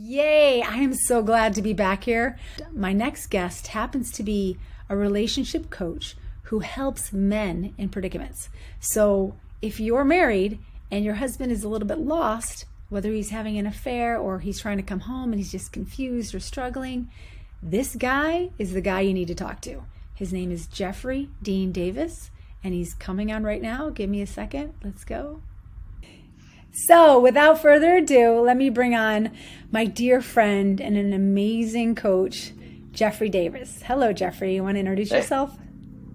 Yay! I am so glad to be back here. My next guest happens to be a relationship coach who helps men in predicaments. So if you're married and your husband is a little bit lost, whether he's having an affair or he's trying to come home and he's just confused or struggling, this guy is the guy you need to talk to. His name is Jeffrey Dean Davis, and he's coming on right now. Give me a second. Let's go. So without further ado, let me bring on my dear friend and an amazing coach, Jeffrey Davis. Hello, Jeffrey. You want to introduce yourself?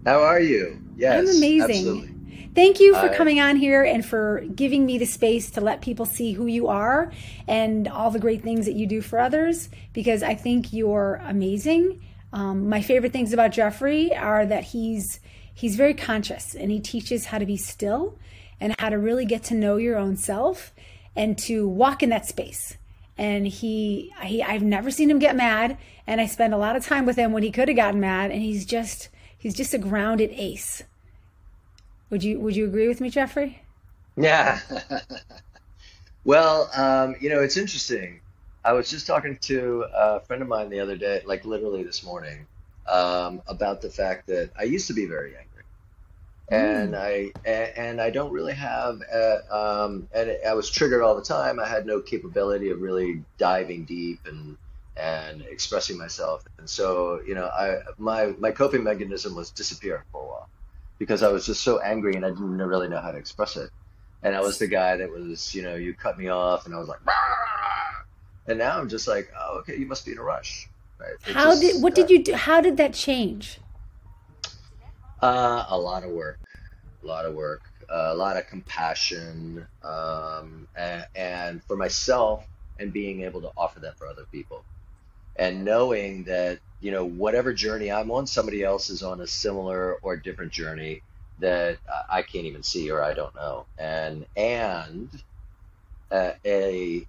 How are you? Yes, I'm amazing. Absolutely. Thank you for coming on here and for giving me the space to let people see who you are and all the great things that you do for others, because I think you're amazing. My favorite things about Jeffrey are that he's very conscious, and he teaches how to be still and how to really get to know your own self and to walk in that space. And I've never seen him get mad, and I spend a lot of time with him when he could have gotten mad, and he's just a grounded ace. Would you agree with me, Jeffrey? Yeah. Well, it's interesting. I was just talking to a friend of mine the other day, like literally this morning, about the fact that I used to be very angry. And I don't really have, I was triggered all the time. I had no capability of really diving deep and expressing myself. And so, my coping mechanism was disappearing for a while because I was just so angry and I didn't really know how to express it. And I was the guy that was, you cut me off and I was like, rah! And now I'm just like, oh, okay, you must be in a rush. Right? How did that change? A lot of work, a lot of compassion, and for myself, and being able to offer that for other people, and knowing that whatever journey I'm on, somebody else is on a similar or different journey that I can't even see or I don't know, and a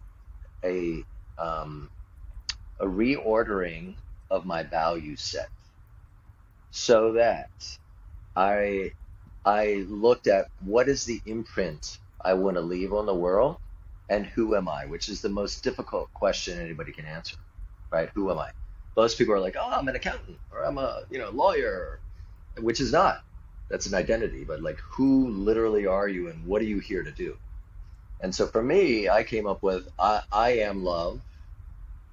reordering of my value set, so that I looked at what is the imprint I want to leave on the world and who am I, which is the most difficult question anybody can answer, right? Who am I? Most people are like, oh, I'm an accountant or I'm a lawyer, which is not. That's an identity, but like who literally are you and what are you here to do? And so for me, I came up with I am love.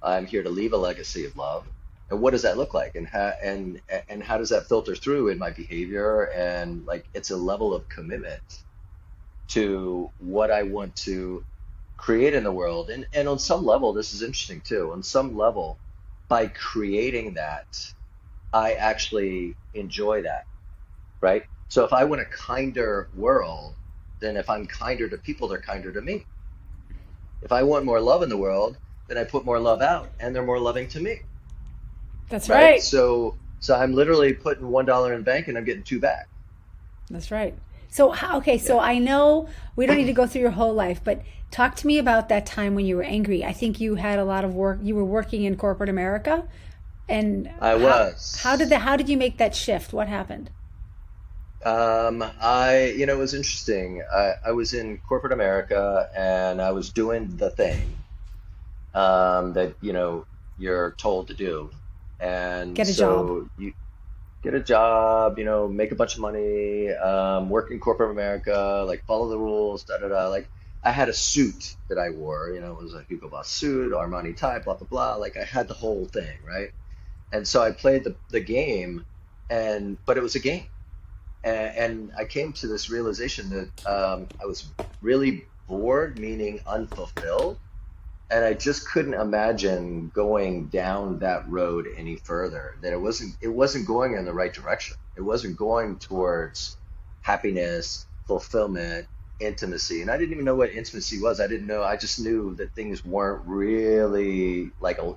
I'm here to leave a legacy of love. And what does that look like, and how does that filter through in my behavior? And like, it's a level of commitment to what I want to create in the world. And on some level, this is interesting too. On some level, by creating that, I actually enjoy that, right? So if I want a kinder world, then if I'm kinder to people, they're kinder to me. If I want more love in the world, then I put more love out, and they're more loving to me. That's right. So I'm literally putting $1 in the bank and I'm getting 2 back. That's right. So, okay. So I know we don't need to go through your whole life, but talk to me about that time when you were angry. I think you had a lot of work. You were working in corporate America, and I was. How did you make that shift? What happened? It was interesting. I was in corporate America and I was doing the thing, that, you're told to do. And so you get a job, make a bunch of money, work in corporate America, like follow the rules, da-da-da. Like I had a suit that I wore, it was a Hugo Boss suit, Armani tie, blah, blah, blah. Like I had the whole thing, right? And so I played the game, but it was a game. And I came to this realization that I was really bored, meaning unfulfilled. And I just couldn't imagine going down that road any further, that it wasn't going in the right direction. It wasn't going towards happiness, fulfillment, intimacy. And I didn't even know what intimacy was. I didn't know. I just knew that things weren't really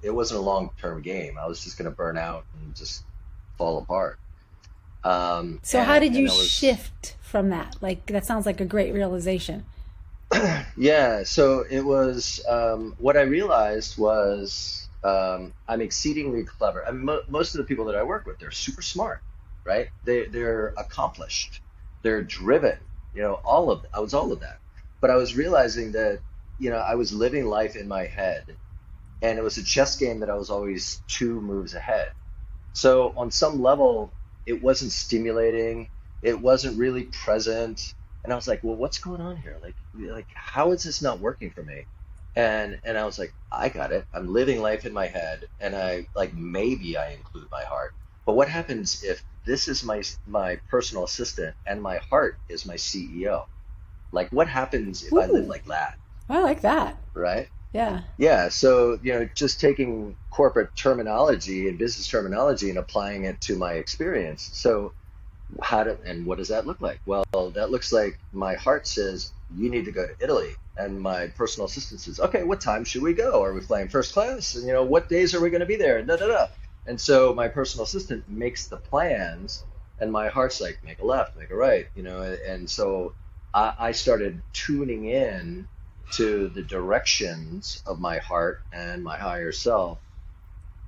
it wasn't a long-term game. I was just going to burn out and just fall apart. So how did you shift from that? Like, that sounds like a great realization. Yeah, so it was, what I realized was I'm exceedingly clever. I mean, most of the people that I work with, they're super smart, right? They're accomplished, they're driven, I was all of that. But I was realizing that, I was living life in my head And it was a chess game that I was always two moves ahead. So on some level, it wasn't stimulating. It wasn't really present. And I was like, well, what's going on here? Like, how is this not working for me? And I was like, I got it. I'm living life in my head. And I like, maybe I include my heart. But what happens if this is my personal assistant and my heart is my CEO? Like, what happens if I live like that? I like that. Right? Yeah. Yeah. So, you know, just taking corporate terminology and business terminology and applying it to my experience. So what does that look like? Well, that looks like my heart says, you need to go to Italy. And my personal assistant says, okay, what time should we go? Are we flying first class? And, you know, what days are we going to be there? And so my personal assistant makes the plans and my heart's like, make a left, make a right, you know? And so I started tuning in to the directions of my heart and my higher self.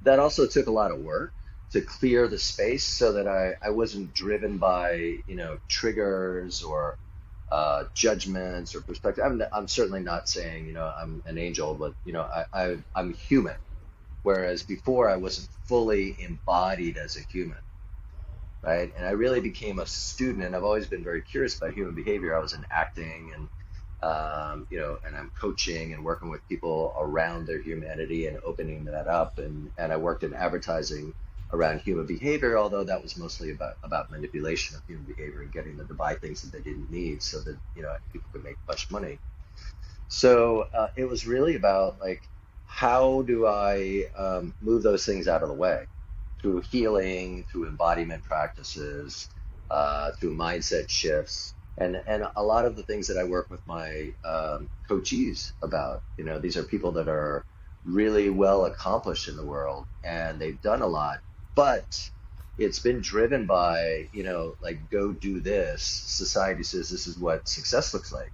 That also took a lot of work to clear the space so that I wasn't driven by, you know, triggers or judgments or perspective. I'm certainly not saying, you know, I'm an angel, but, you know, I'm human. Whereas before I wasn't fully embodied as a human, right? And I really became a student, and I've always been very curious about human behavior. I was in acting and, you know, and I'm coaching and working with people around their humanity and opening that up. And I worked in advertising around human behavior, although that was mostly about manipulation of human behavior and getting them to buy things that they didn't need so that, you know, people could make much money. So it was really about, like, how do I move those things out of the way through healing, through embodiment practices, through mindset shifts, and a lot of the things that I work with my coachees about. You know, these are people that are really well accomplished in the world, and they've done a lot, but it's been driven by, you know, like, go do this. Society says this is what success looks like.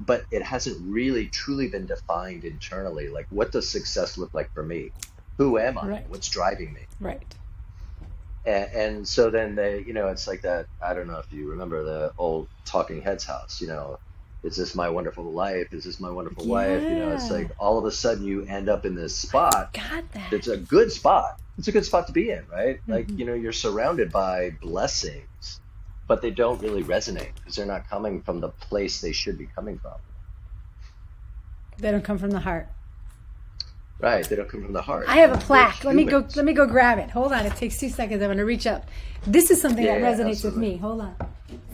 But it hasn't really truly been defined internally. Like, what does success look like for me? Who am I? Right. What's driving me? Right. And so then they, you know, it's like that. I don't know if you remember the old Talking Heads house, you know, is this my wonderful life? Is this my wonderful wife? You know, it's like all of a sudden you end up in this spot. Got that. It's a good spot. It's a good spot to be in, right? Mm-hmm. Like, you know, you're surrounded by blessings, but they don't really resonate because they're not coming from the place they should be coming from. They don't come from the heart. Right, they don't come from the heart. I have a plaque. Let me go grab it. Hold on, it takes 2 seconds. I'm going to reach up. This is something that resonates with me. Hold on.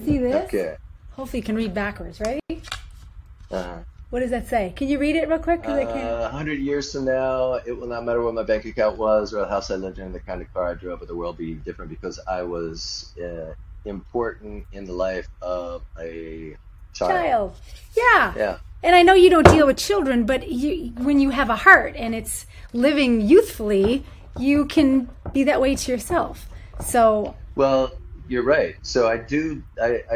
See this? Okay. Hopefully you can read backwards, right? Uh-huh. What does that say? Can you read it real quick? 'Cause I can't. 100 years from now, it will not matter what my bank account was or the house I lived in, the kind of car I drove, but the world be different because I was important in the life of a child. Yeah. And I know you don't deal with children, but when you have a heart and it's living youthfully, you can be that way to yourself. So, well, you're right. So I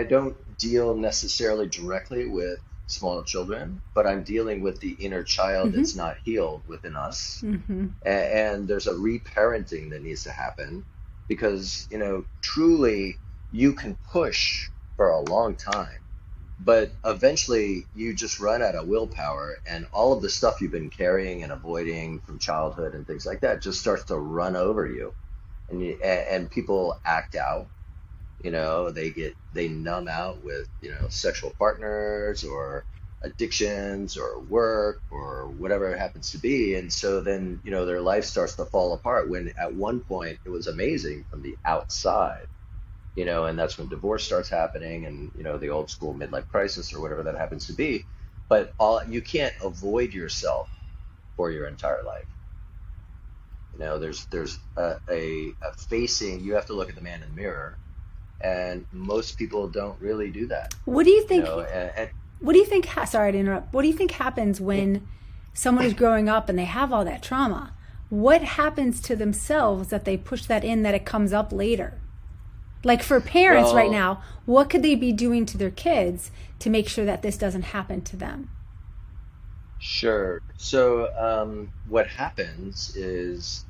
don't deal necessarily directly with small children, but I'm dealing with the inner child that's not healed within us. Mm-hmm. And there's a reparenting that needs to happen because, you know, truly you can push for a long time, but eventually you just run out of willpower and all of the stuff you've been carrying and avoiding from childhood and things like that just starts to run over you. And people act out, you know, they numb out with, you know, sexual partners or addictions or work or whatever it happens to be. And so then, you know, their life starts to fall apart when at one point it was amazing from the outside. You know, and that's when divorce starts happening and, you know, the old school midlife crisis or whatever that happens to be. But you can't avoid yourself for your entire life. You know, there's a facing, you have to look at the man in the mirror, and most people don't really do that. What do you think? You know, what do you think? Sorry to interrupt. What do you think happens when someone is growing up and they have all that trauma? What happens to themselves that they push that in, that it comes up later? Like, for parents right now, what could they be doing to their kids to make sure that this doesn't happen to them? Sure. So what happens is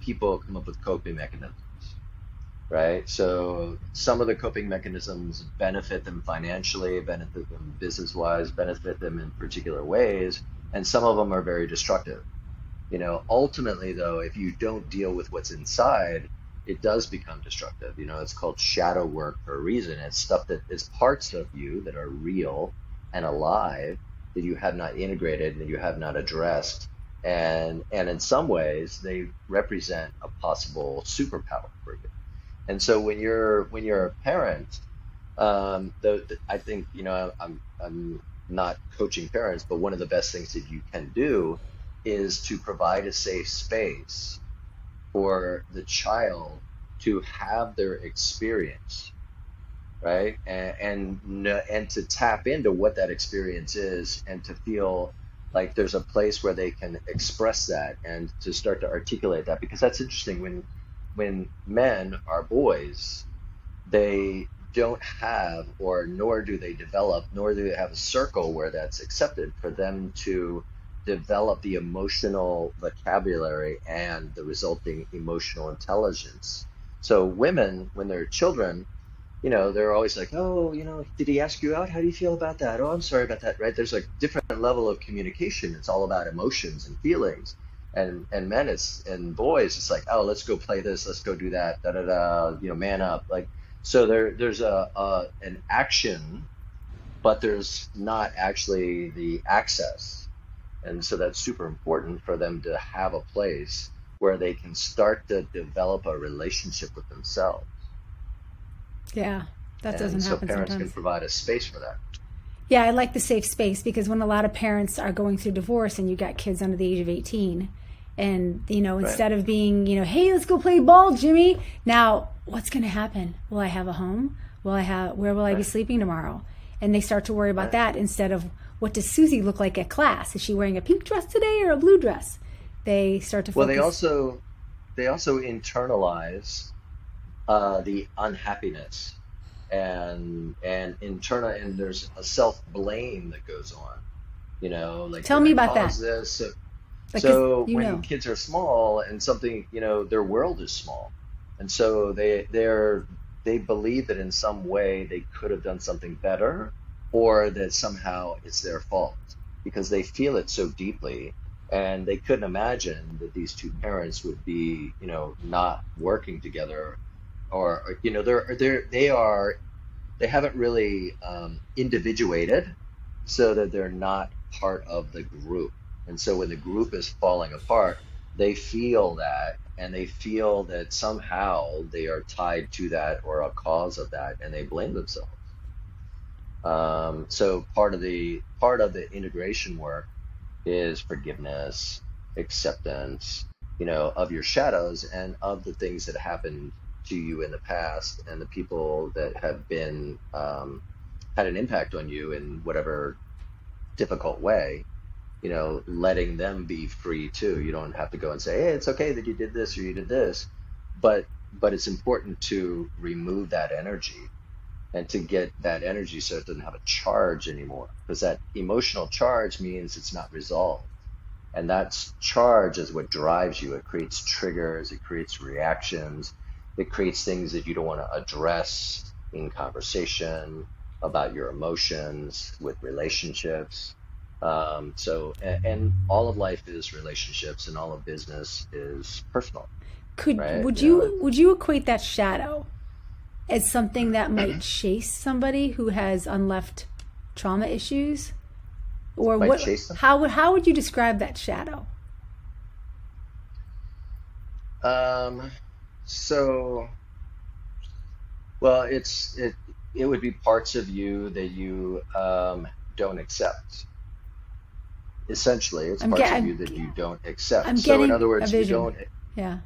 people come up with coping mechanisms, right? So some of the coping mechanisms benefit them financially, benefit them business-wise, benefit them in particular ways, and some of them are very destructive. You know, ultimately though, if you don't deal with what's inside, it does become destructive. You know, it's called shadow work for a reason. It's stuff that is parts of you that are real and alive that you have not integrated, that you have not addressed. And in some ways they represent a possible superpower for you. And so when you're a parent, I think, you know, I'm not coaching parents, but one of the best things that you can do is to provide a safe space for the child to have their experience, right? And to tap into what that experience is and to feel like there's a place where they can express that and to start to articulate that. Because that's interesting, when men are boys, they don't have, or nor do they develop, nor do they have a circle where that's accepted for them to develop the emotional vocabulary and the resulting emotional intelligence. So women, when they're children, you know, they're always like, oh, you know, did he ask you out? How do you feel about that? Oh, I'm sorry about that, right? There's a different level of communication. It's all about emotions and feelings. And men, and boys, it's like, oh, let's go play this, let's go do that, da-da-da, you know, man up. Like, so there's an action, but there's not actually the access. And so that's super important for them to have a place where they can start to develop a relationship with themselves. Yeah, that doesn't happen sometimes. So parents can provide a space for that. Yeah, I like the safe space, because when a lot of parents are going through divorce and you got kids under the age of 18, and, you know, instead of being, you know, hey, let's go play ball, Jimmy. Now, what's going to happen? Will I have a home? Where will I be sleeping tomorrow? And they start to worry about that instead of, what does Susie look like at class? Is she wearing a pink dress today or a blue dress? They start to focus. Well, they also internalize the unhappiness and internal, and there's a self-blame that goes on, you know, like, tell me about that. So when kids are small and something, you know, their world is small. And so they believe that in some way they could have done something better, or that somehow it's their fault because they feel it so deeply, and they couldn't imagine that these two parents would be, you know, not working together, or you know, they haven't really individuated, so that they're not part of the group. And so when the group is falling apart, they feel that, and they feel that somehow they are tied to that or a cause of that, and they blame themselves. So part of the integration work is forgiveness, acceptance, you know, of your shadows and of the things that happened to you in the past and the people that have been had an impact on you in whatever difficult way. You know, letting them be free too. You don't have to go and say, hey, it's okay that you did this or you did this, but it's important to remove that energy and to get that energy so it doesn't have a charge anymore, because that emotional charge means it's not resolved. And that charge is what drives you. It creates triggers, it creates reactions, it creates things that you don't want to address in conversation, about your emotions, with relationships. And all of life is relationships, and all of business is personal. Would you equate that shadow as something that might chase somebody who has unleft trauma issues, or might chase them? How would you describe that shadow? It would be parts of you that you don't accept. Essentially, it's parts of you that you don't accept. So in other words, you don't. Yeah.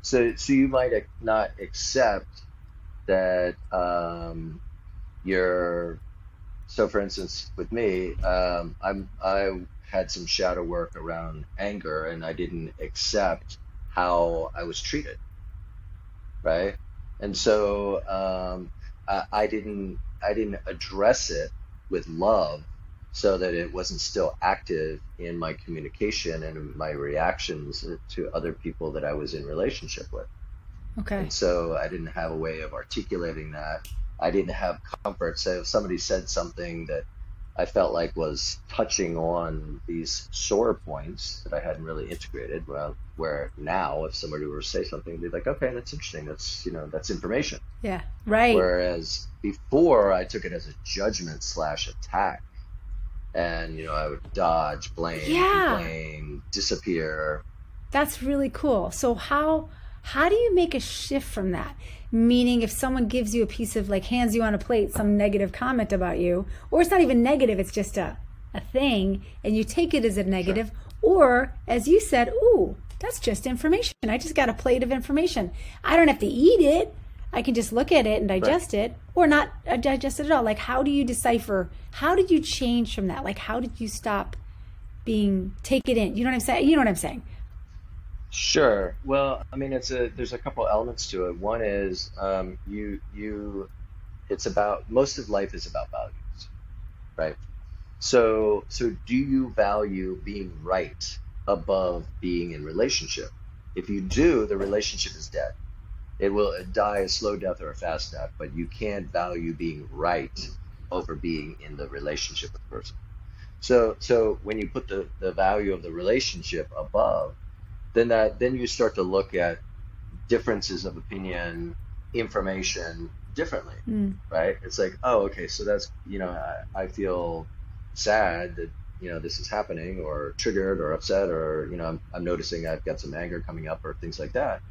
So you might not accept that you're. So for instance, with me, I had some shadow work around anger, and I didn't accept how I was treated. Right, and so I didn't address it with love, so that it wasn't still active in my communication and my reactions to other people that I was in relationship with. Okay. And so I didn't have a way of articulating that. I didn't have comfort. So if somebody said something that I felt like was touching on these sore points that I hadn't really integrated. Well, where now if somebody were to say something, they'd be like, okay, that's interesting. That's, you know, that's information. Yeah. Right. Whereas before I took it as a judgment / attack, and, you know, I would dodge, blame, complain, disappear. That's really cool. So how do you make a shift from that? Meaning if someone gives you a piece of, like, hands you on a plate some negative comment about you, or it's not even negative, it's just a thing, and you take it as a negative, or as you said, ooh, that's just information. I just got a plate of information. I don't have to eat it. I can just look at it and digest it, or not digest it at all. Like, how do you decipher? How did you change from that? Like, how did you stop being, take it in? You know what I'm saying? You know what I'm saying? Sure. Well, I mean, there's a couple elements to it. One is it's about, most of life is about values, right? So do you value being right above being in relationship? If you do, the relationship is dead. It will die a slow death or a fast death, but you can't value being right over being in the relationship with the person. So when you put the value of the relationship above, then you start to look at differences of opinion, information differently, right? It's like, oh, okay, so that's, you know, I feel sad that, you know, this is happening, or triggered or upset, or, you know, I'm noticing I've got some anger coming up, or things like that.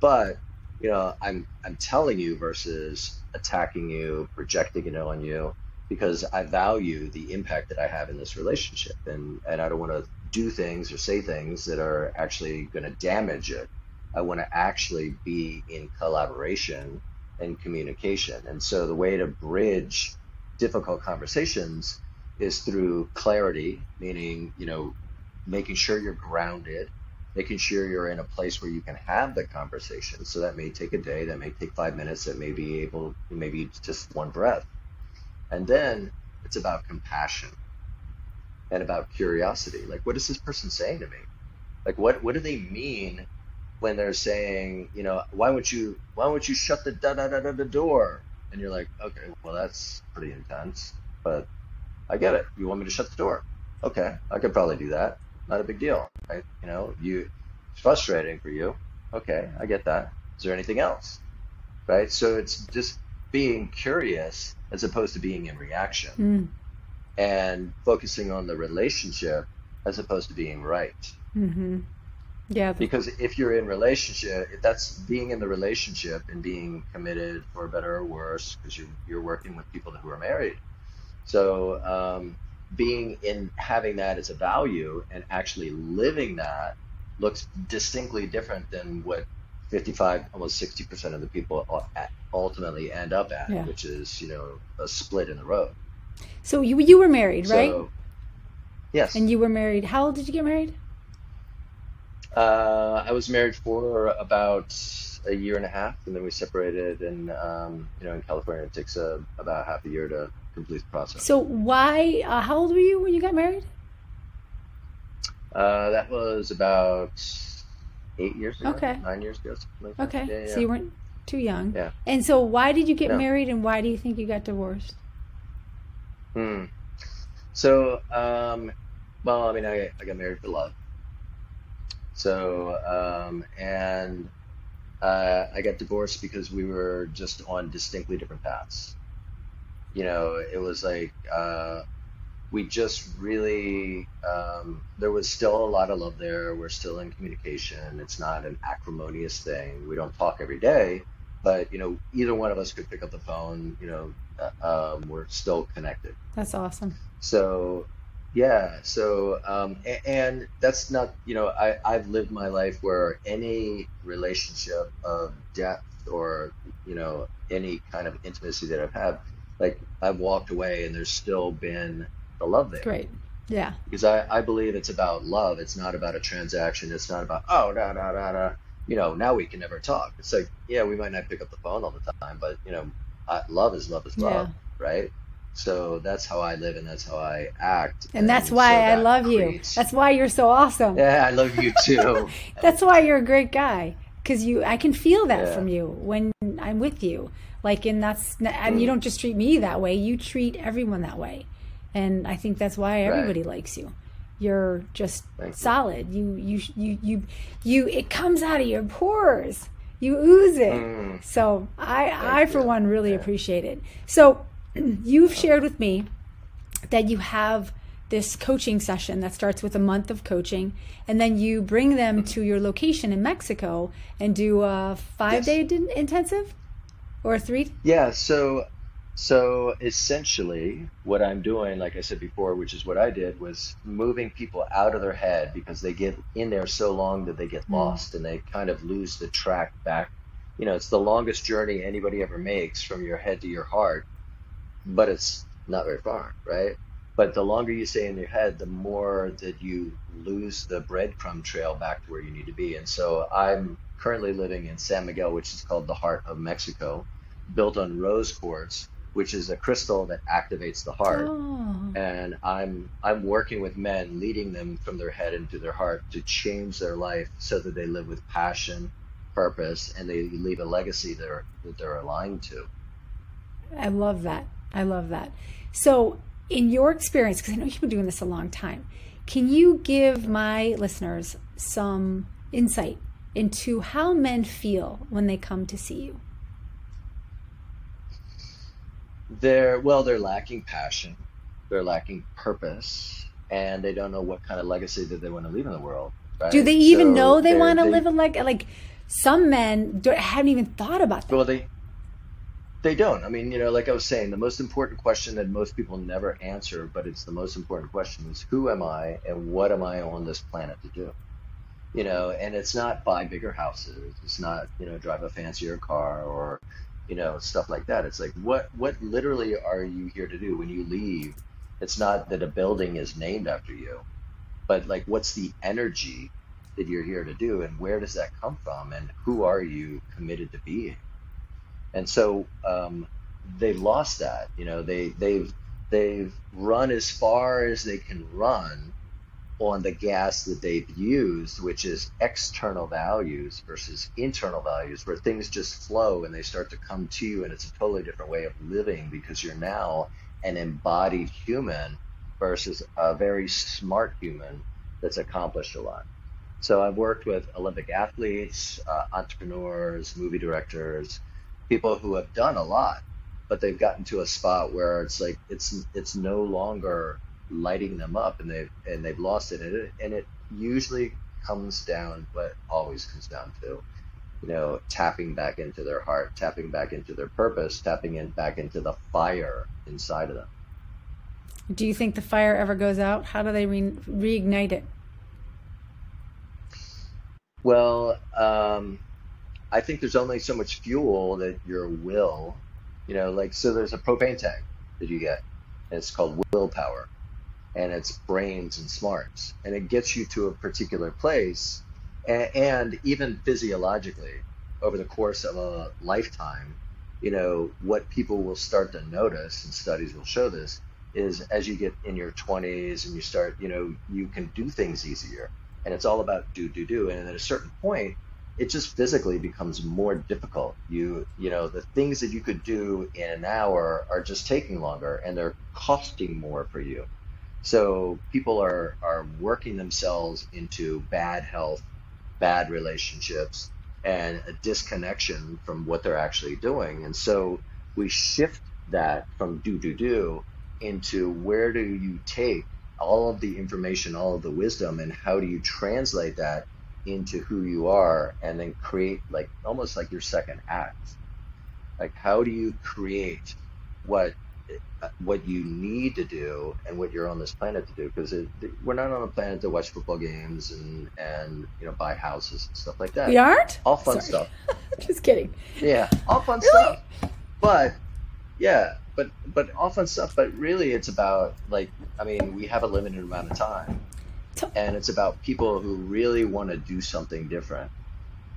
But, you know, I'm telling you versus attacking you, projecting it on you, because I value the impact that I have in this relationship, and I don't want to do things or say things that are actually going to damage it. I want to actually be in collaboration and communication. And so the way to bridge difficult conversations is through clarity, meaning, you know, making sure you're grounded, making sure you're in a place where you can have the conversation. So that may take a day, that may take 5 minutes, that may be maybe just one breath. And then it's about compassion and about curiosity. Like, what is this person saying to me? Like, what do they mean when they're saying, you know, why won't you shut the da-da-da-da-da door? And you're like, okay, well, that's pretty intense, but I get it. You want me to shut the door? Okay, I could probably do that. Not a big deal, right? You know, it's frustrating for you. Okay, I get that. Is there anything else? Right? So it's just being curious as opposed to being in reaction. And focusing on the relationship as opposed to being right. Mm-hmm. Yeah. Because if you're in relationship, if that's being in the relationship and being committed for better or worse, because you're working with people who are married. So being in, having that as a value and actually living that looks distinctly different than what 55, almost 60% of the people ultimately end up at, which is, you know, a split in the road. So you were married, right? So, yes. And you were married. How old did you get married? I was married for about a year and a half, and then we separated. And you know, in California, it takes about half a year to complete the process. So why? How old were you when you got married? That was about 8 years ago. Okay. 9 years ago. Like okay. Yeah, yeah. So you weren't too young. Yeah. And so why did you get married, and why do you think you got divorced? So, well, I mean, I got married for love. So, I got divorced because we were just on distinctly different paths. You know, it was like, we just really, there was still a lot of love there. We're still in communication. It's not an acrimonious thing. We don't talk every day, but, you know, either one of us could pick up the phone, you know, we're still connected. That's awesome. So, yeah. So, and that's not, you know, I've lived my life where any relationship of depth or, you know, any kind of intimacy that I've had, like, I've walked away and there's still been the love there. Great. Yeah. Because I believe it's about love. It's not about a transaction. It's not about, oh, da, da, da, da. You know, now we can never talk. It's like, yeah, we might not pick up the phone all the time, but, you know, love is love, right? So that's how I live and that's how I act. And that's why I love you. That's why you're so awesome. Yeah, I love you too. That's why you're a great guy, because I can feel that from you when I'm with you. Like, and you don't just treat me that way. You treat everyone that way. And I think that's why everybody likes you. You're just solid. You it comes out of your pores. You ooze it. So I for one, really appreciate it. So you've shared with me that you have this coaching session that starts with a month of coaching, and then you bring them to your location in Mexico and do a 5-day intensive or a 3? Yeah, so essentially what I'm doing, like I said before, which is what I did, was moving people out of their head, because they get in there so long that they get lost and they kind of lose the track back. You know, it's the longest journey anybody ever makes, from your head to your heart, but it's not very far, right? But the longer you stay in your head, the more that you lose the breadcrumb trail back to where you need to be. And so I'm currently living in San Miguel, which is called the heart of Mexico, built on rose quartz, which is a crystal that activates the heart. Oh. And I'm working with men, leading them from their head into their heart to change their life so that they live with passion, purpose, and they leave a legacy that they're aligned to. I love that. I love that. So in your experience, because I know you've been doing this a long time, can you give my listeners some insight into how men feel when they come to see you? They're lacking passion, they're lacking purpose, and they don't know what kind of legacy that they want to leave in the world. Right? Do they even know they want to live a legacy? Like, some men haven't even thought about that. Well, they don't. I mean, you know, like I was saying, the most important question that most people never answer, but it's the most important question, is who am I and what am I on this planet to do? You know, and it's not buy bigger houses. It's not, you know, drive a fancier car or, you know, stuff like that. It's like, what literally are you here to do when you leave? It's not that a building is named after you, but like, what's the energy that you're here to do, and where does that come from, and who are you committed to being? And so they've lost that. You know, they've run as far as they can run on the gas that they've used, which is external values versus internal values, where things just flow and they start to come to you, and it's a totally different way of living, because you're now an embodied human versus a very smart human that's accomplished a lot. So I've worked with Olympic athletes, entrepreneurs, movie directors, people who have done a lot, but they've gotten to a spot where it's like it's no longer lighting them up, and they've lost it. And it usually comes down, but always comes down to, you know, tapping back into their heart, tapping back into their purpose, back into the fire inside of them. Do you think the fire ever goes out? How do they reignite it? Well, I think there's only so much fuel that your will, you know, like, so there's a propane tank that you get, and it's called willpower, and it's brains and smarts, and it gets you to a particular place, and even physiologically, over the course of a lifetime, you know, what people will start to notice, and studies will show this, is as you get in your 20s and you start, you know, you can do things easier, and it's all about do, and at a certain point, it just physically becomes more difficult. You know, the things that you could do in an hour are just taking longer, and they're costing more for you. So people are working themselves into bad health, bad relationships, and a disconnection from what they're actually doing. And so we shift that from do into, where do you take all of the information, all of the wisdom, and how do you translate that into who you are, and then create like almost like your second act. Like, how do you create what you need to do and what you're on this planet to do? Because we're not on a planet to watch football games and you know, buy houses and stuff like that. We aren't? All fun stuff. Just kidding. Yeah, all fun stuff. But yeah, but all fun stuff. But really, it's about, like, I mean, we have a limited amount of time. And it's about people who really want to do something different,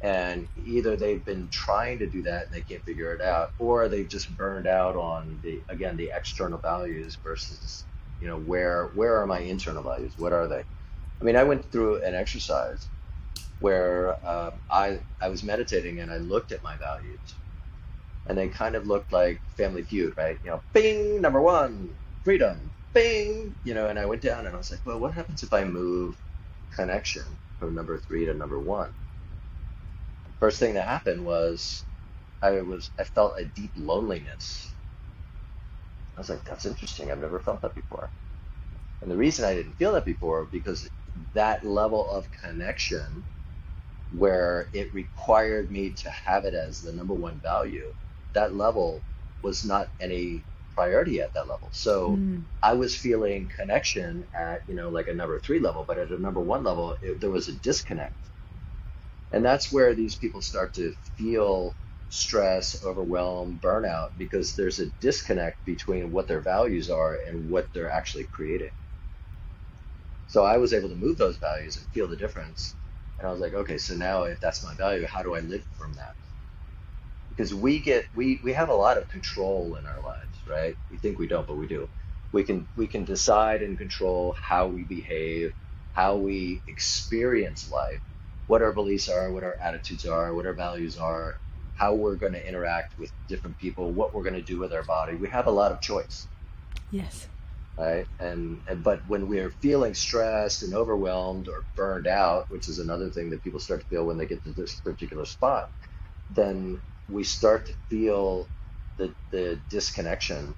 and either they've been trying to do that and they can't figure it out, or they've just burned out on the external values versus, you know, where are my internal values? What are they? I mean, I went through an exercise where I was meditating, and I looked at my values, and they kind of looked like Family Feud, right? You know, bing, number 1, freedom. bang, you know, and I went down and I was like, well, what happens if I move connection from number 3 to number 1? First thing that happened was I felt a deep loneliness. I was like, that's interesting. I've never felt that before. And the reason I didn't feel that before, because that level of connection where it required me to have it as the number one value, that level was not any priority at that level. So I was feeling connection at, you know, like a number 3 level, but at a number 1 level, there was a disconnect. And that's where these people start to feel stress, overwhelm, burnout, because there's a disconnect between what their values are and what they're actually creating. So I was able to move those values and feel the difference. And I was like, okay, so now if that's my value, how do I live from that? Because we have a lot of control in our lives, right? We think we don't, but we do. We can decide and control how we behave, how we experience life, what our beliefs are, what our attitudes are, what our values are, how we're going to interact with different people, what we're going to do with our body. We have a lot of choice. Yes. Right. And but when we're feeling stressed and overwhelmed or burned out, which is another thing that people start to feel when they get to this particular spot, then we start to feel the disconnection,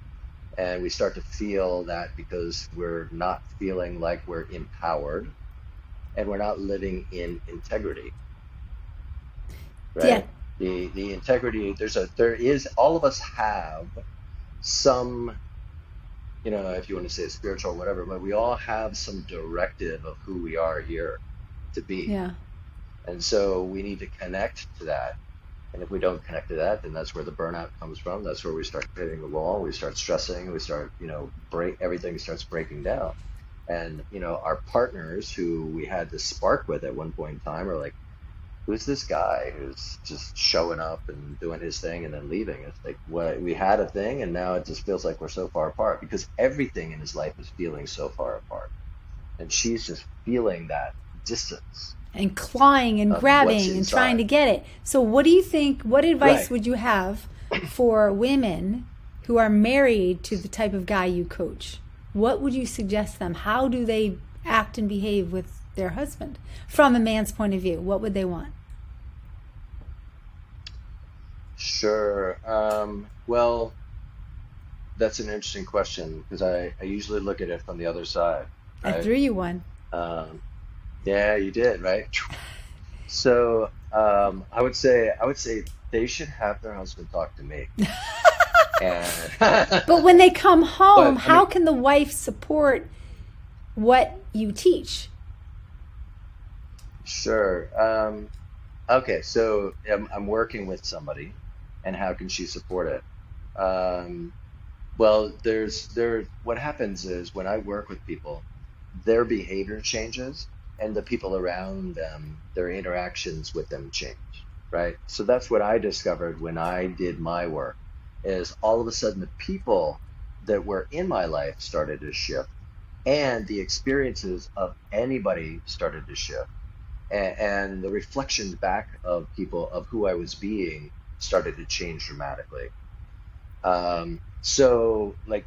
and we start to feel that because we're not feeling like we're empowered and we're not living in integrity. Right. Yeah. The integrity, there is, all of us have some, you know, if you want to say spiritual or whatever, but we all have some directive of who we are here to be. Yeah. And so we need to connect to that. And if we don't connect to that, then that's where the burnout comes from. That's where we start hitting the wall. We start stressing. We start, you know, everything starts breaking down. And, you know, our partners who we had this spark with at one point in time are like, who's this guy who's just showing up and doing his thing and then leaving? It's like, what, we had a thing and now it just feels like we're so far apart, because everything in his life is feeling so far apart. And she's just feeling that distance. And clawing and grabbing and trying to get it. So what do you think, what advice would you have for women who are married to the type of guy you coach? What would you suggest them? How do they act and behave with their husband from a man's point of view? What would they want? Sure. Well, that's an interesting question, because I usually look at it from the other side. Right? I threw you one. Yeah, you did, right? So I would say they should have their husband talk to me. But when they come home, how can the wife support what you teach? Sure. Okay, so I'm working with somebody, and how can she support it? Well, what happens is when I work with people, their behavior changes, and the people around them, their interactions with them change, right? So that's what I discovered when I did my work, is all of a sudden the people that were in my life started to shift, and the experiences of anybody started to shift. And the reflections back of people of who I was being started to change dramatically. So like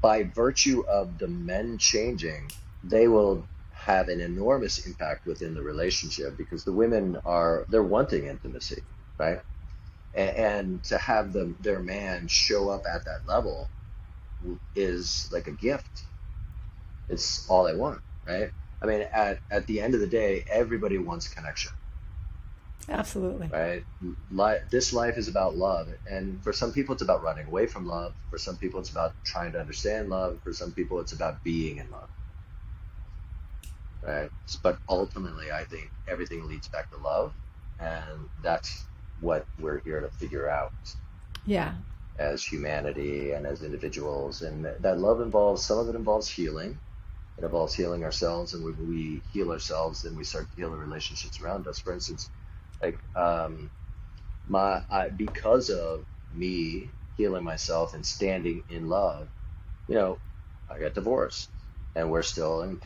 by virtue of the men changing, they will have an enormous impact within the relationship, because the women they're wanting intimacy, right? And to have their man show up at that level is like a gift. It's all they want, right? I mean, at the end of the day, everybody wants connection. Absolutely. Right? This life is about love. And for some people, it's about running away from love. For some people, it's about trying to understand love. For some people, it's about being in love. Right? But ultimately, I think everything leads back to love. And that's what we're here to figure out. Yeah. As humanity and as individuals. And that love involves healing. It involves healing ourselves, and when we heal ourselves, then we start to heal the relationships around us. For instance, like because of me healing myself and standing in love, you know, I got divorced, and we're still in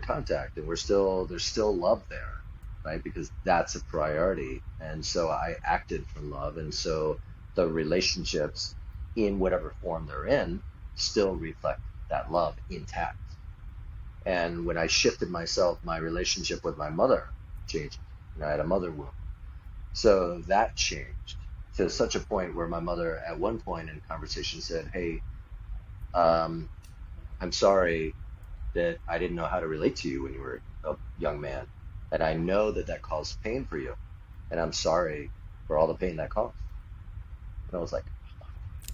contact, and there's still love there, right? Because that's a priority, and so I acted from love, and so the relationships, in whatever form they're in, still reflect that love intact. And when I shifted myself, my relationship with my mother changed. You know, I had a mother wound. So that changed to such a point where my mother at one point in conversation said, hey, I'm sorry that I didn't know how to relate to you when you were a young man. And I know that that caused pain for you. And I'm sorry for all the pain that caused. And I was like,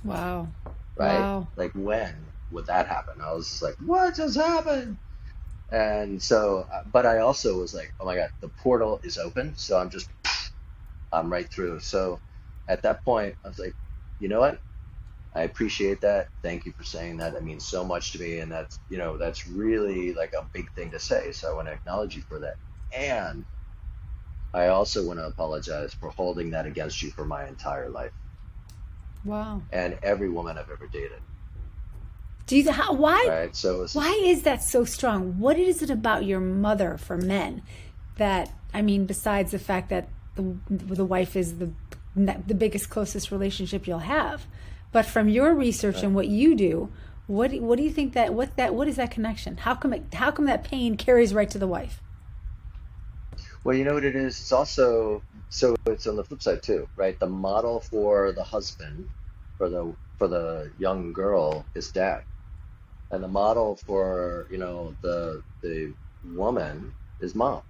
wow. Right? Wow. Like, when would that happen? I was like, what just happened? And so, but I also was like, oh my God, the portal is open. So I'm right through. So at that point, I was like, you know what? I appreciate that. Thank you for saying that. That means so much to me. And that's, you know, that's really like a big thing to say. So I want to acknowledge you for that. And I also want to apologize for holding that against you for my entire life. Wow. And every woman I've ever dated. Jesus, why? Right, so why is that so strong? What is it about your mother for men that, I mean, besides the fact that the wife is the biggest, closest relationship you'll have, but from your research and what you do, what do you think that what is that connection? How come that pain carries right to the wife? Well, you know what it is? It's also, so it's on the flip side too, right? The model for the husband, for the young girl is dad. And the model for, you know, the woman is mom,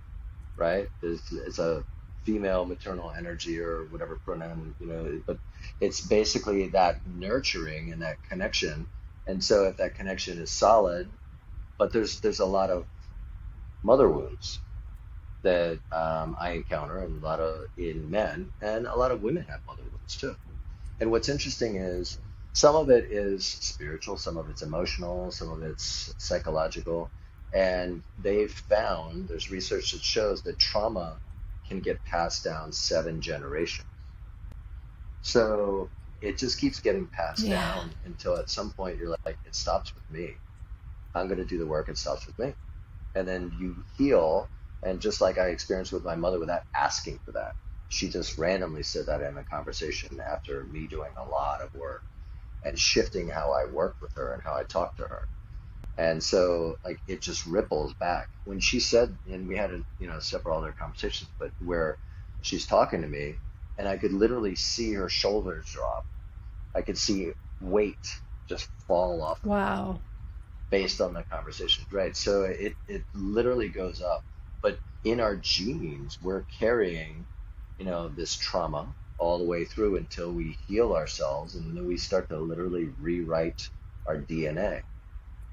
right? It's a female maternal energy or whatever pronoun, you know, but it's basically that nurturing and that connection. And so if that connection is solid, but there's a lot of mother wounds that I encounter, and a lot of in men, and a lot of women have mother wounds too. And what's interesting is some of it is spiritual, some of it's emotional, some of it's psychological. And they've found, there's research that shows that trauma can get passed down 7 generations. So it just keeps getting passed down until at some point you're like, it stops with me. I'm going to do the work, it stops with me. And then you heal. And just like I experienced with my mother without asking for that, she just randomly said that in a conversation after me doing a lot of work and shifting how I worked with her and how I talked to her. And so like it just ripples back. When she said, and we had a, you know, several other conversations, but where she's talking to me and I could literally see her shoulders drop. I could see weight just fall off. Wow. Based on the conversation, right? So it literally goes up. But in our genes, we're carrying, you know, this trauma all the way through until we heal ourselves, and then we start to literally rewrite our DNA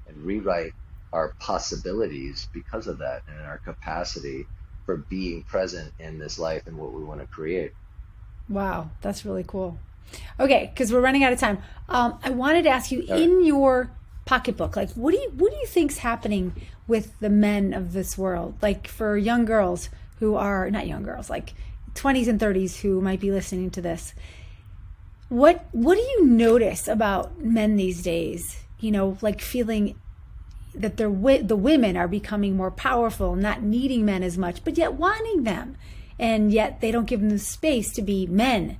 and rewrite our possibilities because of that, and our capacity for being present in this life and what we want to create. Wow, that's really cool. Okay, because we're running out of time. I wanted to ask you, in your pocketbook, like what do you think's happening with the men of this world, like for young girls who are not young girls, like 20s and 30s who might be listening to this? What do you notice about men these days, you know, like feeling that the women are becoming more powerful, not needing men as much, but yet wanting them, and yet they don't give them the space to be men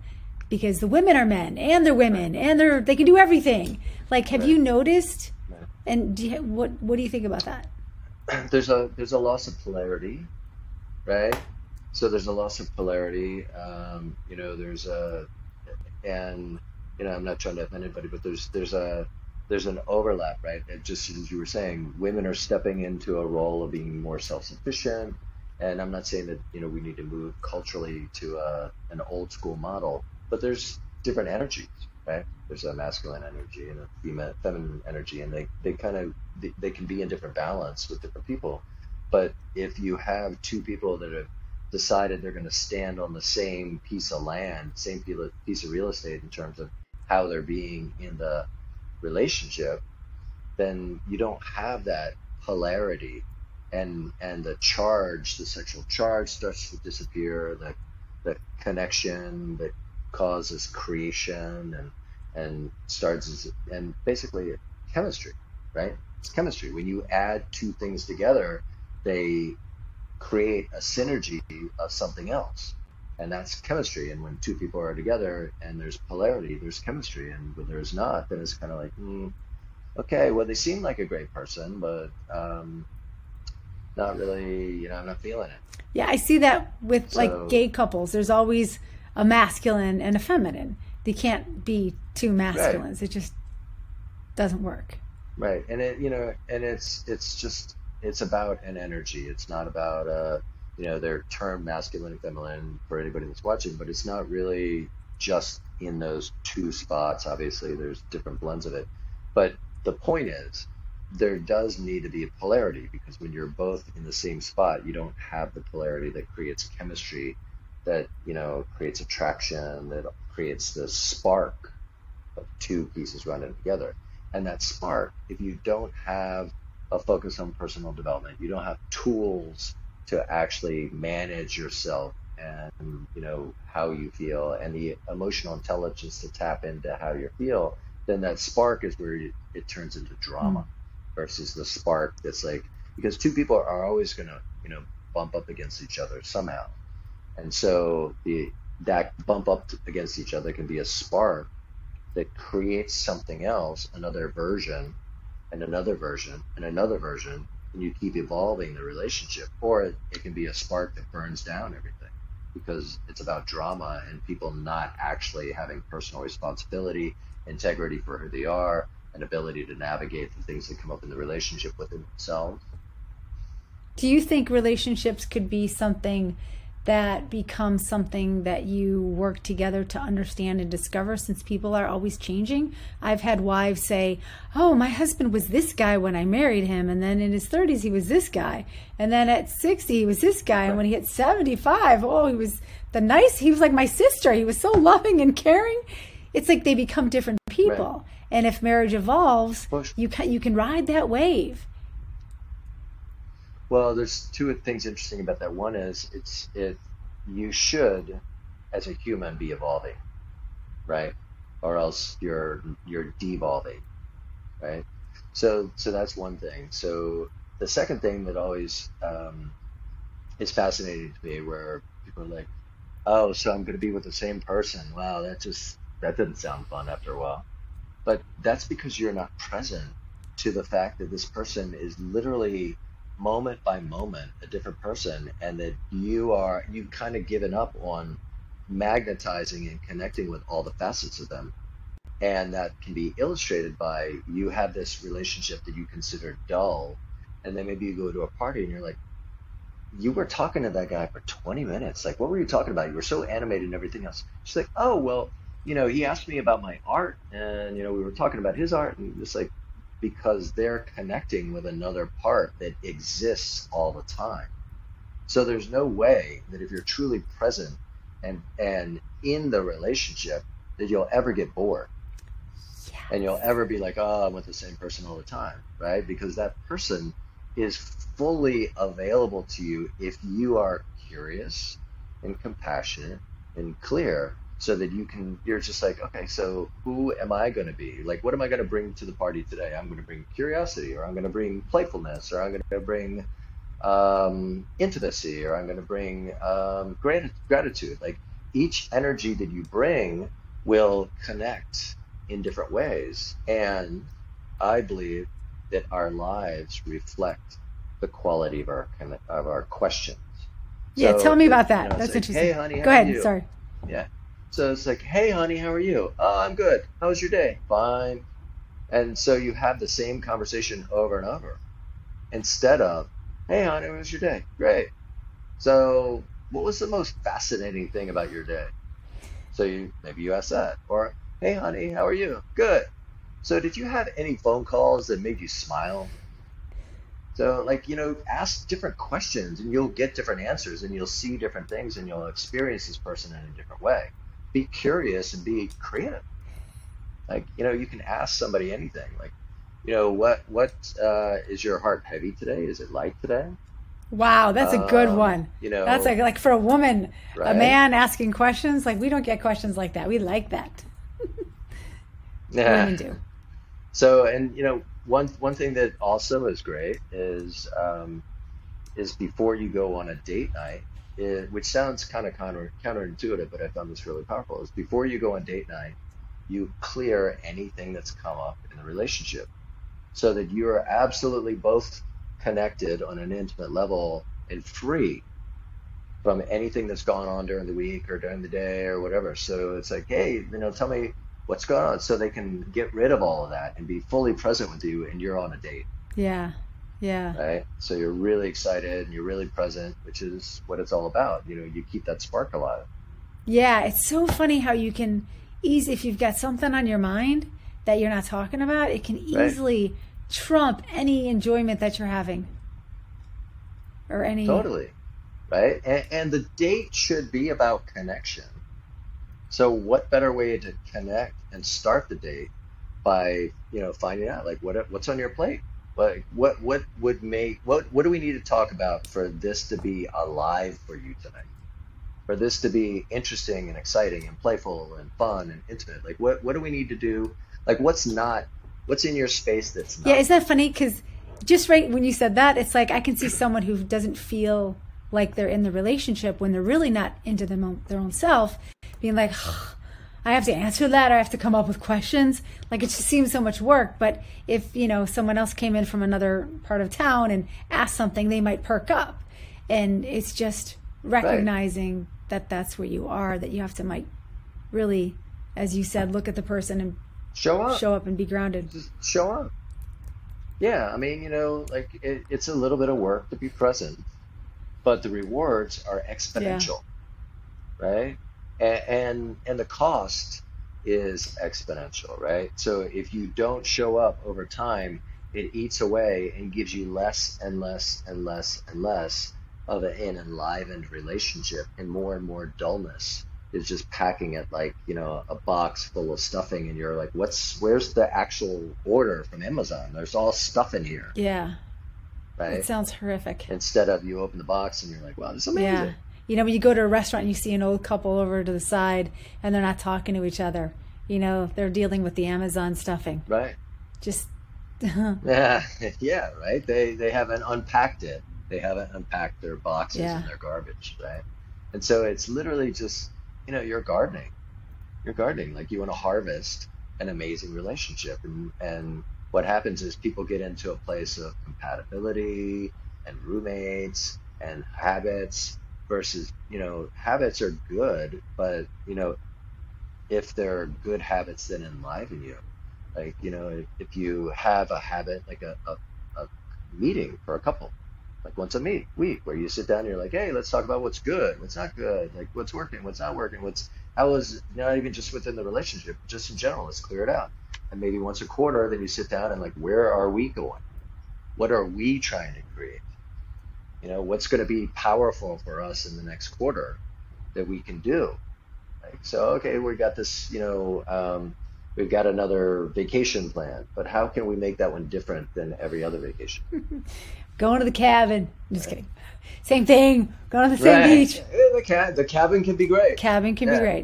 because the women are men and they're women and they can do everything. Like, have you noticed? And what do you think about that? There's a loss of polarity, right? So there's a loss of polarity. You know, and you know, I'm not trying to offend anybody, but there's an overlap, right? It just as you were saying, women are stepping into a role of being more self-sufficient, and I'm not saying that, you know, we need to move culturally to an old school model, but there's different energies, right? There's a masculine energy and a feminine energy, and they can be in different balance with different people. But if you have two people that have decided they're going to stand on the same piece of land, same piece of real estate in terms of how they're being in the relationship, then you don't have that polarity, and the charge, the sexual charge starts to disappear, the connection that causes creation and starts, and basically chemistry, right? It's chemistry. When you add two things together, they create a synergy of something else, and that's chemistry. And when two people are together and there's polarity, there's chemistry, and when there's not, then it's kind of like okay, well, they seem like a great person, but not really, you know, I'm not feeling it. Yeah, I see that with like gay couples. There's always a masculine and a feminine. They can't be two masculines. Right. It just doesn't work. Right. And it, you know, and it's just, it's about an energy. It's not about, you know, their term masculine and feminine for anybody that's watching, but it's not really just in those two spots. Obviously there's different blends of it, but the point is there does need to be a polarity, because when you're both in the same spot, you don't have the polarity that creates chemistry, that, you know, creates attraction, that creates the spark of two pieces running together. And that spark, if you don't have a focus on personal development, you don't have tools to actually manage yourself and, you know, how you feel and the emotional intelligence to tap into how you feel, then that spark is where it turns into drama versus the spark that's like, because two people are always going to, you know, bump up against each other somehow. And so that bump up against each other can be a spark that creates something else, another version and another version and another version, and you keep evolving the relationship. Or it can be a spark that burns down everything because it's about drama and people not actually having personal responsibility, integrity for who they are, and ability to navigate the things that come up in the relationship within themselves. Do you think relationships could be something that becomes something that you work together to understand and discover, since people are always changing? I've had wives say, oh, my husband was this guy when I married him, and then in his 30s he was this guy, and then at 60 he was this guy, and when he hit 75, oh, he was like my sister, he was so loving and caring. It's like they become different people. Right. And if marriage evolves, you can ride that wave. Well, there's two things interesting about that. One is you should, as a human, be evolving, right? Or else you're devolving, right? So that's one thing. So the second thing that always is fascinating to me, where people are like, oh, so I'm going to be with the same person. Wow, that didn't sound fun after a while. But that's because you're not present to the fact that this person is literally moment by moment a different person, and that you've kind of given up on magnetizing and connecting with all the facets of them. And that can be illustrated by, you have this relationship that you consider dull, and then maybe you go to a party and you're like, you were talking to that guy for 20 minutes, like, what were you talking about? You were so animated and everything else. She's like, oh, well, you know, he asked me about my art, and, you know, we were talking about his art, and just like, because they're connecting with another part that exists all the time. So there's no way that if you're truly present and in the relationship that you'll ever get bored. Yes. And you'll ever be like, oh, I'm with the same person all the time, right? Because that person is fully available to you if you are curious and compassionate and clear, so that you're just like, okay, so who am I going to be? Like, what am I going to bring to the party today? I'm going to bring curiosity, or I'm going to bring playfulness, or I'm going to bring intimacy, or I'm going to bring gratitude. Like, each energy that you bring will connect in different ways. And I believe that our lives reflect the quality of our questions. Yeah, so tell me about that. That's interesting. Hey, honey, how are you? Go ahead, sorry. Yeah. So it's like, hey, honey, how are you? Oh, I'm good. How was your day? Fine. And so you have the same conversation over and over, instead of, hey, honey, how was your day? Great. So what was the most fascinating thing about your day? So maybe you ask that. Or, hey, honey, how are you? Good. So did you have any phone calls that made you smile? So, like, you know, ask different questions and you'll get different answers, and you'll see different things, and you'll experience this person in a different way. Be curious and be creative. Like, you know, you can ask somebody anything. Like, you know, what is your heart heavy today? Is it light today? Wow, that's a good one. You know, that's like for a woman, right? A man asking questions, like, we don't get questions like that. We like that. Yeah. Women do. So, and you know, one thing that also is great is before you go on a date night. Which sounds kind of counterintuitive, but I found this really powerful, is before you go on date night, you clear anything that's come up in the relationship. so that you are absolutely both connected on an intimate level and free from anything that's gone on during the week or during the day or whatever. So it's like, hey, tell me what's going on, so they can get rid of all of that and be fully present with you, and you're on a date. Yeah. Right? So you're really excited and you're really present, which is what it's all about. You keep that spark alive. Yeah. It's so funny how you can if you've got something on your mind that you're not talking about, it can easily trump any enjoyment that you're having. Or any. Totally. Right. And the date should be about connection. So what better way to connect and start the date by, finding out like what's on your plate? Like what do we need to talk about for this to be alive for you tonight? For this to be interesting and exciting and playful and fun and intimate? Like what do we need to do? Like what's in your space that's not? Yeah, isn't that funny? Because just right when you said that, it's like I can see someone who doesn't feel like they're in the relationship when they're really not into their own self, being like, oh, I have to answer that, or I have to come up with questions. Like, it just seems so much work. But if, someone else came in from another part of town and asked something, they might perk up. And it's just recognizing that that's where you are, that you have to might really, as you said, look at the person and show up and be grounded. Just show up. Yeah. I mean, it's a little bit of work to be present, but the rewards are exponential, right? And the cost is exponential, right? So if you don't show up over time, it eats away and gives you less and less and less and less of an enlivened relationship, and more dullness is just packing it like, a box full of stuffing, and you're like, where's the actual order from Amazon? There's all stuff in here. Yeah. Right? It sounds horrific. Instead of you open the box and you're like, wow, this is amazing. Yeah. When you go to a restaurant and you see an old couple over to the side and they're not talking to each other, they're dealing with the Amazon stuffing. Right. Just. yeah. Right. They haven't unpacked it. They haven't unpacked their boxes and their garbage. Right. And so it's literally just, you're gardening, like you want to harvest an amazing relationship. And what happens is people get into a place of compatibility and roommates and habits. Versus, habits are good, but, if they're good habits that enliven you, like, if you have a habit, like a meeting for a couple, like once a week, where you sit down and you're like, hey, let's talk about what's good, what's not good, like what's working, what's not working, how is not even just within the relationship, just in general, let's clear it out. And maybe once a quarter, then you sit down and like, where are we going? What are we trying to create? What's going to be powerful for us in the next quarter that we can do? Like, so, okay, we got this, we've got another vacation planned, but how can we make that one different than every other vacation? Going to the cabin. I'm just kidding. Same thing. Going to the same beach. The cabin can be great.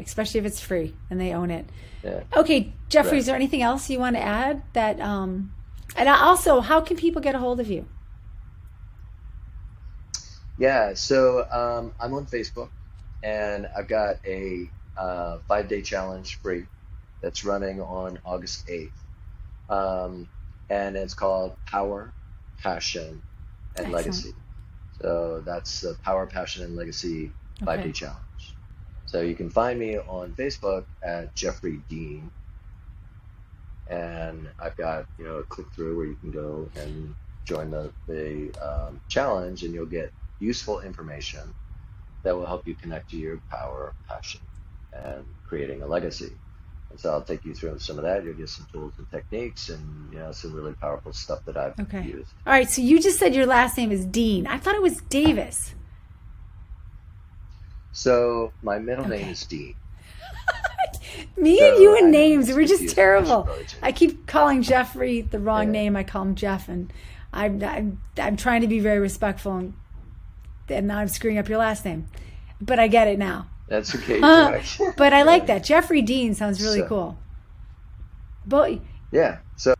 Especially if it's free and they own it. Yeah. Okay, Jeffrey, is there anything else you want to add? That, and also, how can people get a hold of you? Yeah, so I'm on Facebook, and I've got a 5-day challenge free that's running on August 8th. And it's called Power, Passion, and Legacy. So that's the Power, Passion, and Legacy 5-day challenge. So you can find me on Facebook at Jeffrey Dean. And I've got, a click through where you can go and join the challenge, and you'll get useful information that will help you connect to your power, passion, and creating a legacy. And so I'll take you through some of that. You'll get some tools and techniques and, some really powerful stuff that I've used. All right. So you just said your last name is Dean. I thought it was Davis. So my middle name is Dean. And you and names. We're just terrible. I keep calling Jeffrey the wrong name. I call him Jeff. And I'm trying to be very respectful and now I'm screwing up your last name, but I get it now. That's okay. But I like that. Jeffrey Dean sounds really cool. But so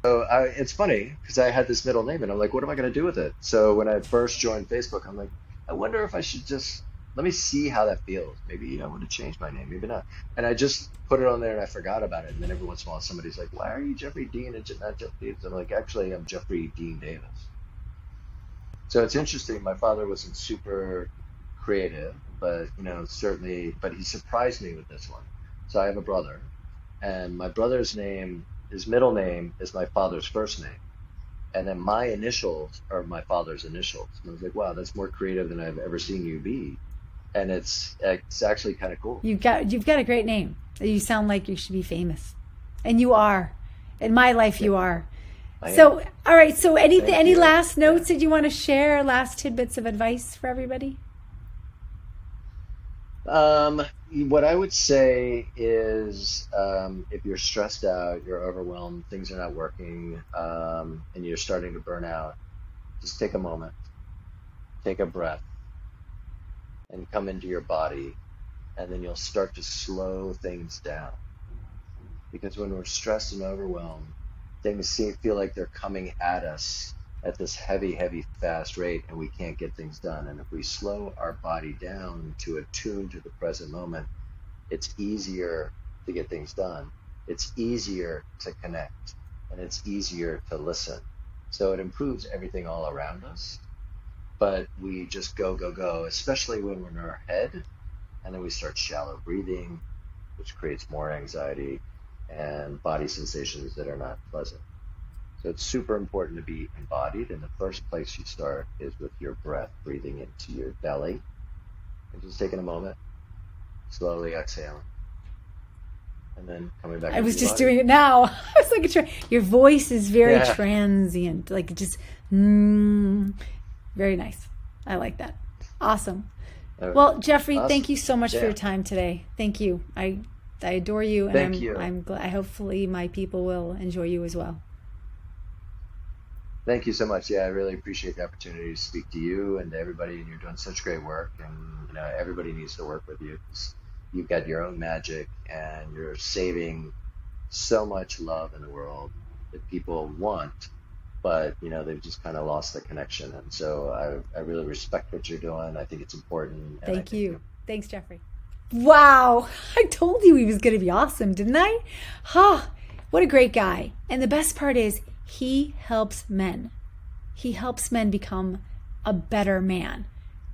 it's funny because I had this middle name and I'm like, what am I going to do with it? So when I first joined Facebook, I'm like, I wonder if I should just let me see how that feels. Maybe I want to change my name, maybe not. And I just put it on there and I forgot about it. And then every once in a while, somebody's like, why are you Jeffrey Dean and not Jeff Davis? I'm like, actually, I'm Jeffrey Dean Davis. So it's interesting. My father wasn't super creative, but, you know, certainly, but he surprised me with this one. So I have a brother, and my brother's name, his middle name is my father's first name. And then my initials are my father's initials. And I was like, wow, that's more creative than I've ever seen you be. And it's actually kind of cool. You've got a great name. You sound like you should be famous. And you are. In my life, you are. So, all right. So any last notes that you want to share, last tidbits of advice for everybody? What I would say is, if you're stressed out, you're overwhelmed, things are not working, and you're starting to burn out, just take a moment, take a breath, and come into your body, and then you'll start to slow things down. Because when we're stressed and overwhelmed, things feel like they're coming at us at this heavy, heavy, fast rate, and we can't get things done. And if we slow our body down to attune to the present moment, it's easier to get things done. It's easier to connect, and it's easier to listen. So it improves everything all around us, but we just go, especially when we're in our head, and then we start shallow breathing, which creates more anxiety and body sensations that are not pleasant. So it's super important to be embodied, and the first place you start is with your breath, breathing into your belly, and just taking a moment, slowly exhaling, and then coming back. I was just doing it now. I was like, your voice is very transient, like just, very nice. I like that. Awesome. Well, Jeffrey, thank you so much for your time today. Thank you. I adore you, and I'm glad. Hopefully, my people will enjoy you as well. Thank you so much. Yeah, I really appreciate the opportunity to speak to you and to everybody, and you're doing such great work, and you know, everybody needs to work with you. You've got your own magic, and you're saving so much love in the world that people want, but you know, they've just kind of lost the connection. And so I really respect what you're doing. I think it's important. Thank you. Thanks, Jeffrey. Wow. I told you he was going to be awesome, didn't I? Huh. What a great guy. And the best part is, he helps men. He helps men become a better man.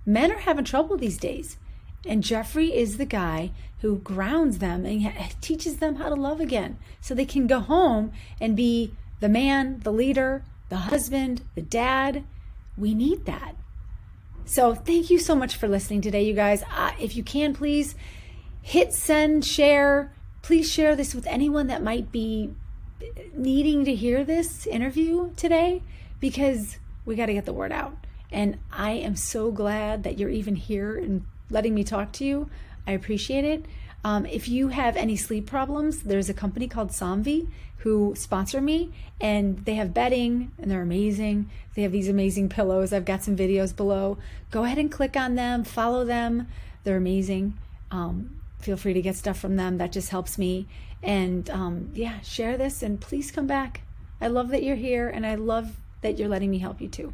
Men are having trouble these days. And Jeffrey is the guy who grounds them and teaches them how to love again, so they can go home and be the man, the leader, the husband, the dad. We need that. So thank you so much for listening today, you guys. If you can, please hit send, share. Please share this with anyone that might be needing to hear this interview today, because we got to get the word out. And I am so glad that you're even here and letting me talk to you. I appreciate it. If you have any sleep problems, there's a company called Somvi who sponsor me, and they have bedding, and they're amazing. They have these amazing pillows. I've got some videos below. Go ahead and click on them, follow them. They're amazing. Feel free to get stuff from them. That just helps me. And share this, and please come back. I love that you're here, and I love that you're letting me help you too.